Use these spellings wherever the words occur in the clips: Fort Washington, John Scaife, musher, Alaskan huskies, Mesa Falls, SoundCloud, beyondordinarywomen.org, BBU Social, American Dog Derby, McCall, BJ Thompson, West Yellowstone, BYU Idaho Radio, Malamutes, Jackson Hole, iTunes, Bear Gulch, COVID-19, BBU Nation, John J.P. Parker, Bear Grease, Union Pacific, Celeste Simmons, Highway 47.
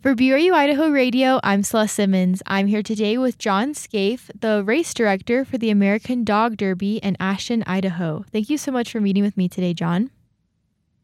For BYU Idaho Radio, I'm Celeste Simmons. I'm here today with John Scaife, the race director for the American Dog Derby in Ashton, Idaho. Thank you so much for meeting with me today, John.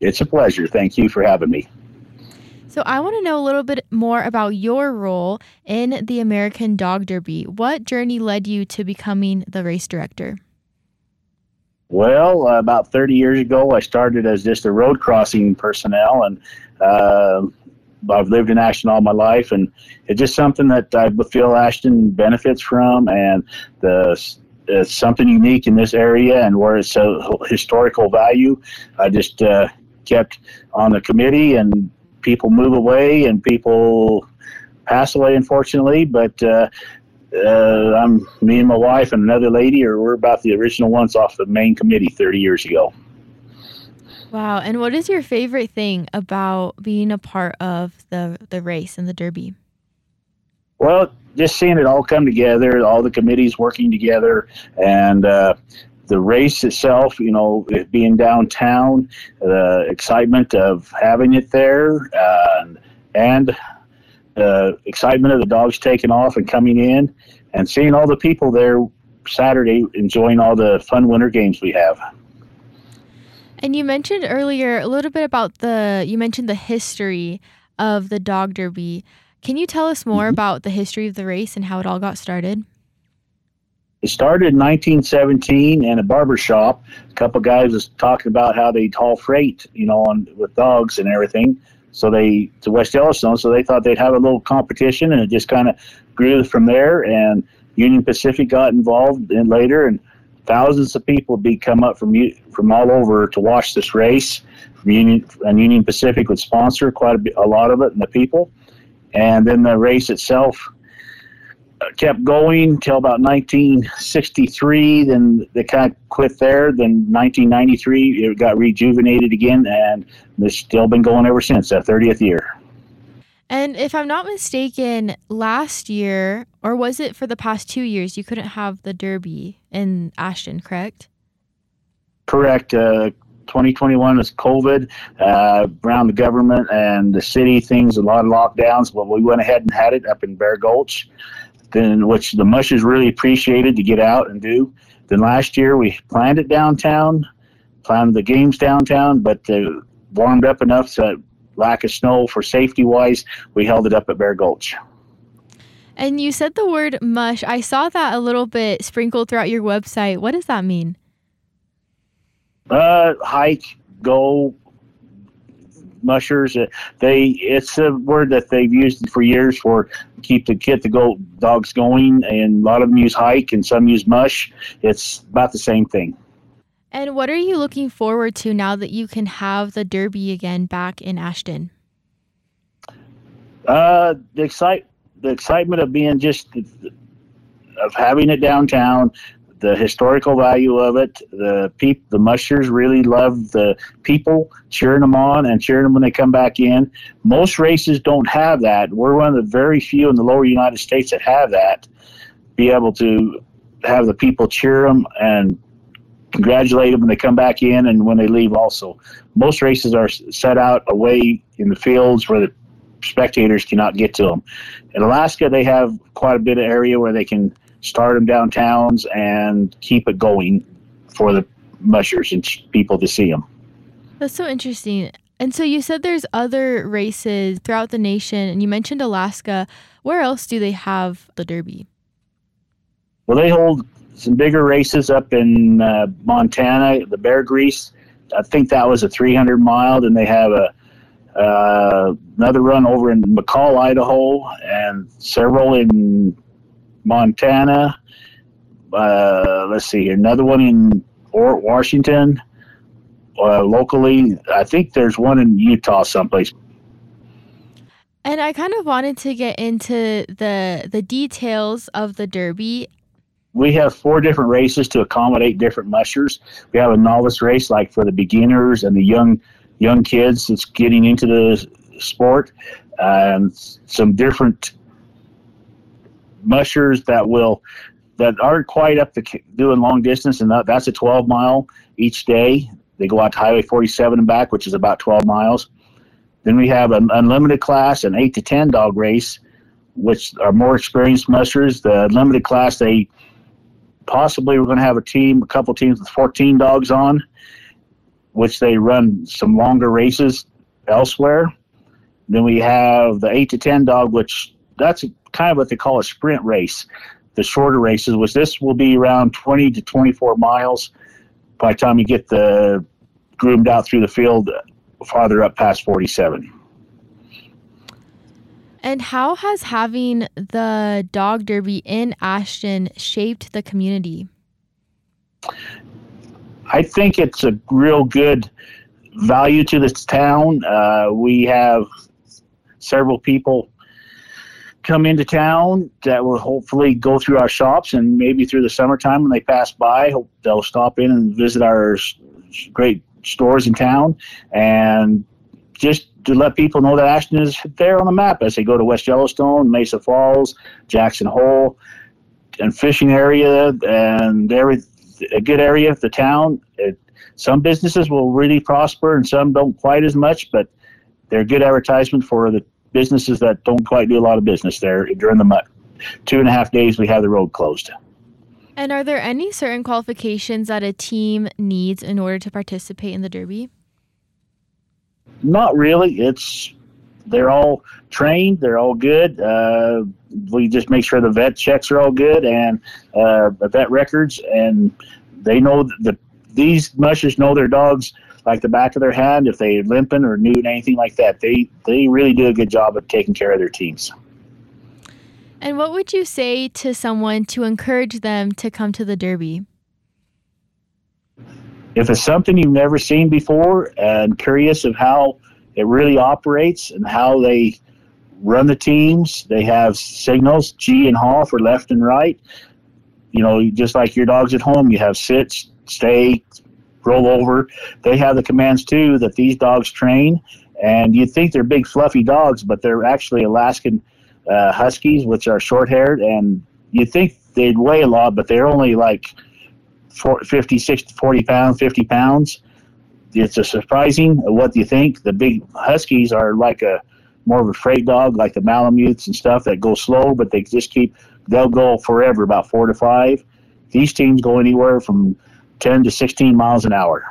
It's a pleasure. Thank you for having me. So I want to know a little bit more about your role in the American Dog Derby. What journey led you to becoming the race director? Well, about 30 years ago, I started as just a road crossing personnel, and I've lived in Ashton all my life, and it's just something that I feel Ashton benefits from, and it's something unique in this area and where it's a historical value. I just kept on the committee, and people move away and people pass away, unfortunately, but me and my wife and another lady, we're about the original ones off the main committee 30 years ago. Wow. And what is your favorite thing about being a part of the race and the Derby? Well, just seeing it all come together, all the committees working together, and the race itself, it being downtown, the excitement of having it there, and the excitement of the dogs taking off and coming in, and seeing all the people there Saturday enjoying all the fun winter games we have. And you mentioned earlier a little bit about the history of the Dog Derby. Can you tell us more about the history of the race and how it all got started? It started in 1917 in a barber shop. A couple guys was talking about how they haul freight, with dogs and everything. So to West Yellowstone, so they thought they'd have a little competition, and it just kind of grew from there. And Union Pacific got involved in later, and thousands of people come up from all over to watch this race. Union Pacific would sponsor quite a lot of it, and the people. And then the race itself kept going till about 1963. Then they kind of quit there. Then 1993, it got rejuvenated again, and it's still been going ever since, that 30th year. And if I'm not mistaken, last year, or was it for the past 2 years, you couldn't have the Derby in Ashton, correct? Correct. 2021 was COVID, around the government and the city things, a lot of lockdowns. But we went ahead and had it up in Bear Gulch, then which the mushers really appreciated to get out and do. Then last year we planned it downtown, planned the games downtown, but they warmed up enough so lack of snow for safety wise, we held it up at Bear Gulch. And you said the word mush. I saw that a little bit sprinkled throughout your website. What does that mean? Hike, go, mushers. It's a word that they've used for years for dogs going, and a lot of them use hike and some use mush. It's about the same thing. And what are you looking forward to now that you can have the Derby again back in Ashton? The excitement of being of having it downtown, the historical value of it. The mushers really love the people, cheering them on and cheering them when they come back in. Most races don't have that. We're one of the very few in the lower United States that have that. Be able to have the people cheer them and congratulate them when they come back in and when they leave also. Most races are set out away in the fields where the spectators cannot get to them. In Alaska, they have quite a bit of area where they can start them downtowns and keep it going for the mushers and people to see them. That's so interesting. And so you said there's other races throughout the nation, and you mentioned Alaska. Where else do they have the Derby? Well, they hold some bigger races up in Montana, the Bear Grease. I think that was a 300-mile. Then they have another run over in McCall, Idaho, and several in Montana. Let's see, another one in Fort Washington. Locally, I think there's one in Utah someplace. And I kind of wanted to get into the details of the Derby. We have 4 different races to accommodate different mushers. We have a novice race, like for the beginners and the young kids that's getting into the sport, and some different mushers that aren't quite up to doing long distance, and that's a 12-mile each day. They go out to Highway 47 and back, which is about 12 miles. Then we have an unlimited class, an 8 to 10 dog race, which are more experienced musters. The unlimited class, they possibly we're going to have a couple teams with 14 dogs on, which they run some longer races elsewhere. Then we have the 8 to 10 dog, which that's kind of what they call a sprint race, the shorter races, which this will be around 20 to 24 miles by the time you get the groomed out through the field farther up past 47. And how has having the dog derby in Ashton shaped the community? I think it's a real good value to this town. We have several people come into town that will hopefully go through our shops, and maybe through the summertime when they pass by, they'll stop in and visit our great stores in town, and just to let people know that Ashton is there on the map as they go to West Yellowstone, Mesa Falls, Jackson Hole, and fishing area, and a good area of the town. Some businesses will really prosper and some don't quite as much, but they're good advertisement for the businesses that don't quite do a lot of business there during the 2.5 days we have the road closed. And are there any certain qualifications that a team needs in order to participate in the derby? Not really. They're all trained. They're all good. We just make sure the vet checks are all good, and the vet records, and they know these mushers know their dogs like the back of their hand if they're limping or nude, anything like that. They really do a good job of taking care of their teams. And what would you say to someone to encourage them to come to the derby? If it's something you've never seen before and curious of how it really operates and how they run the teams, they have signals, G and haw for left and right. You know, just like your dogs at home, you have sit, stay, roll over. They have the commands too that these dogs train. And you'd think they're big fluffy dogs, but they're actually Alaskan huskies, which are short-haired. And you'd think they'd weigh a lot, but they're only like 50 pounds. It's a surprising what you think. The big huskies are like more of a freight dog, like the Malamutes and stuff that go slow, but they just they'll go forever, about 4 to 5. These teams go anywhere from 10 to 16 miles an hour.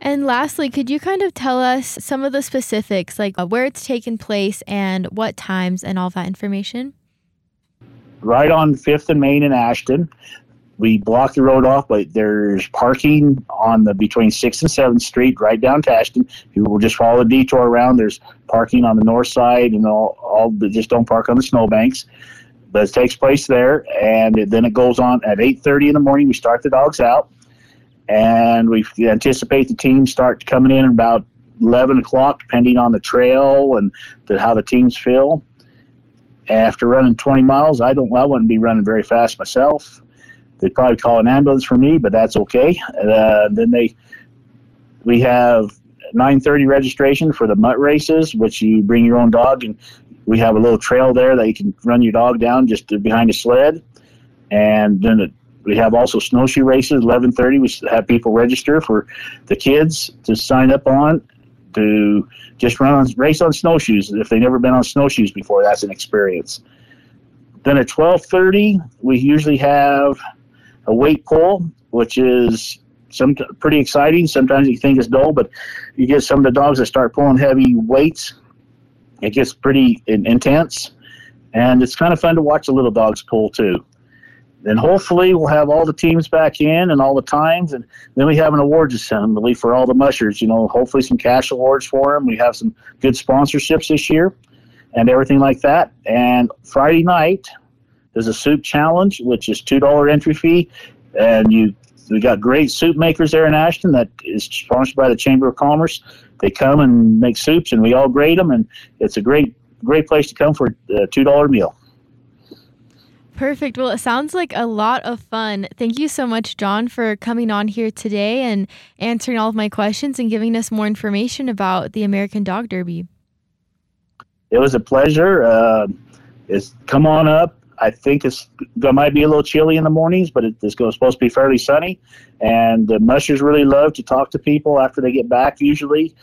And lastly, could you kind of tell us some of the specifics, like where it's taken place and what times and all that information? Right on 5th and Main in Ashton. We block the road off, but there's parking on between 6th and 7th Street right down to Ashton. You will just follow the detour around. There's parking on the north side, and but just don't park on the snowbanks. But it takes place there, and then it goes on at 8:30 in the morning. We start the dogs out, and we anticipate the teams start coming in about 11 o'clock, depending on the trail and how the teams feel. After running 20 miles, I wouldn't be running very fast myself. They'd probably call an ambulance for me, but that's okay. Then we have 9:30 registration for the mutt races, which you bring your own dog, and we have a little trail there that you can run your dog down just behind a sled. And then we have also snowshoe races, 11:30. We have people register for the kids to sign up on to just race on snowshoes. If they've never been on snowshoes before, that's an experience. Then at 12:30, we usually have a weight pull, which is pretty exciting. Sometimes you think it's dull, but you get some of the dogs that start pulling heavy weights. It gets pretty intense, and it's kind of fun to watch the little dogs pull too. Then hopefully we'll have all the teams back in and all the times, and then we have an awards assembly for all the mushers. You know, hopefully some cash awards for them. We have some good sponsorships this year and everything like that. And Friday night there's a soup challenge, which is $2 entry fee, and we got great soup makers there in Ashton that is sponsored by the Chamber of Commerce. They come and make soups, and we all grade them, and it's a great place to come for a $2 meal. Perfect. Well, it sounds like a lot of fun. Thank you so much, John, for coming on here today and answering all of my questions and giving us more information about the American Dog Derby. It was a pleasure. Come on up. I think it might be a little chilly in the mornings, but it's supposed to be fairly sunny. And the mushers really love to talk to people after they get back. Usually,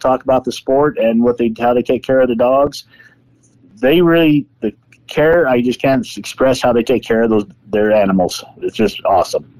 talk about the sport and how they take care of the dogs. They really I just can't express how they take care of their animals. It's just awesome.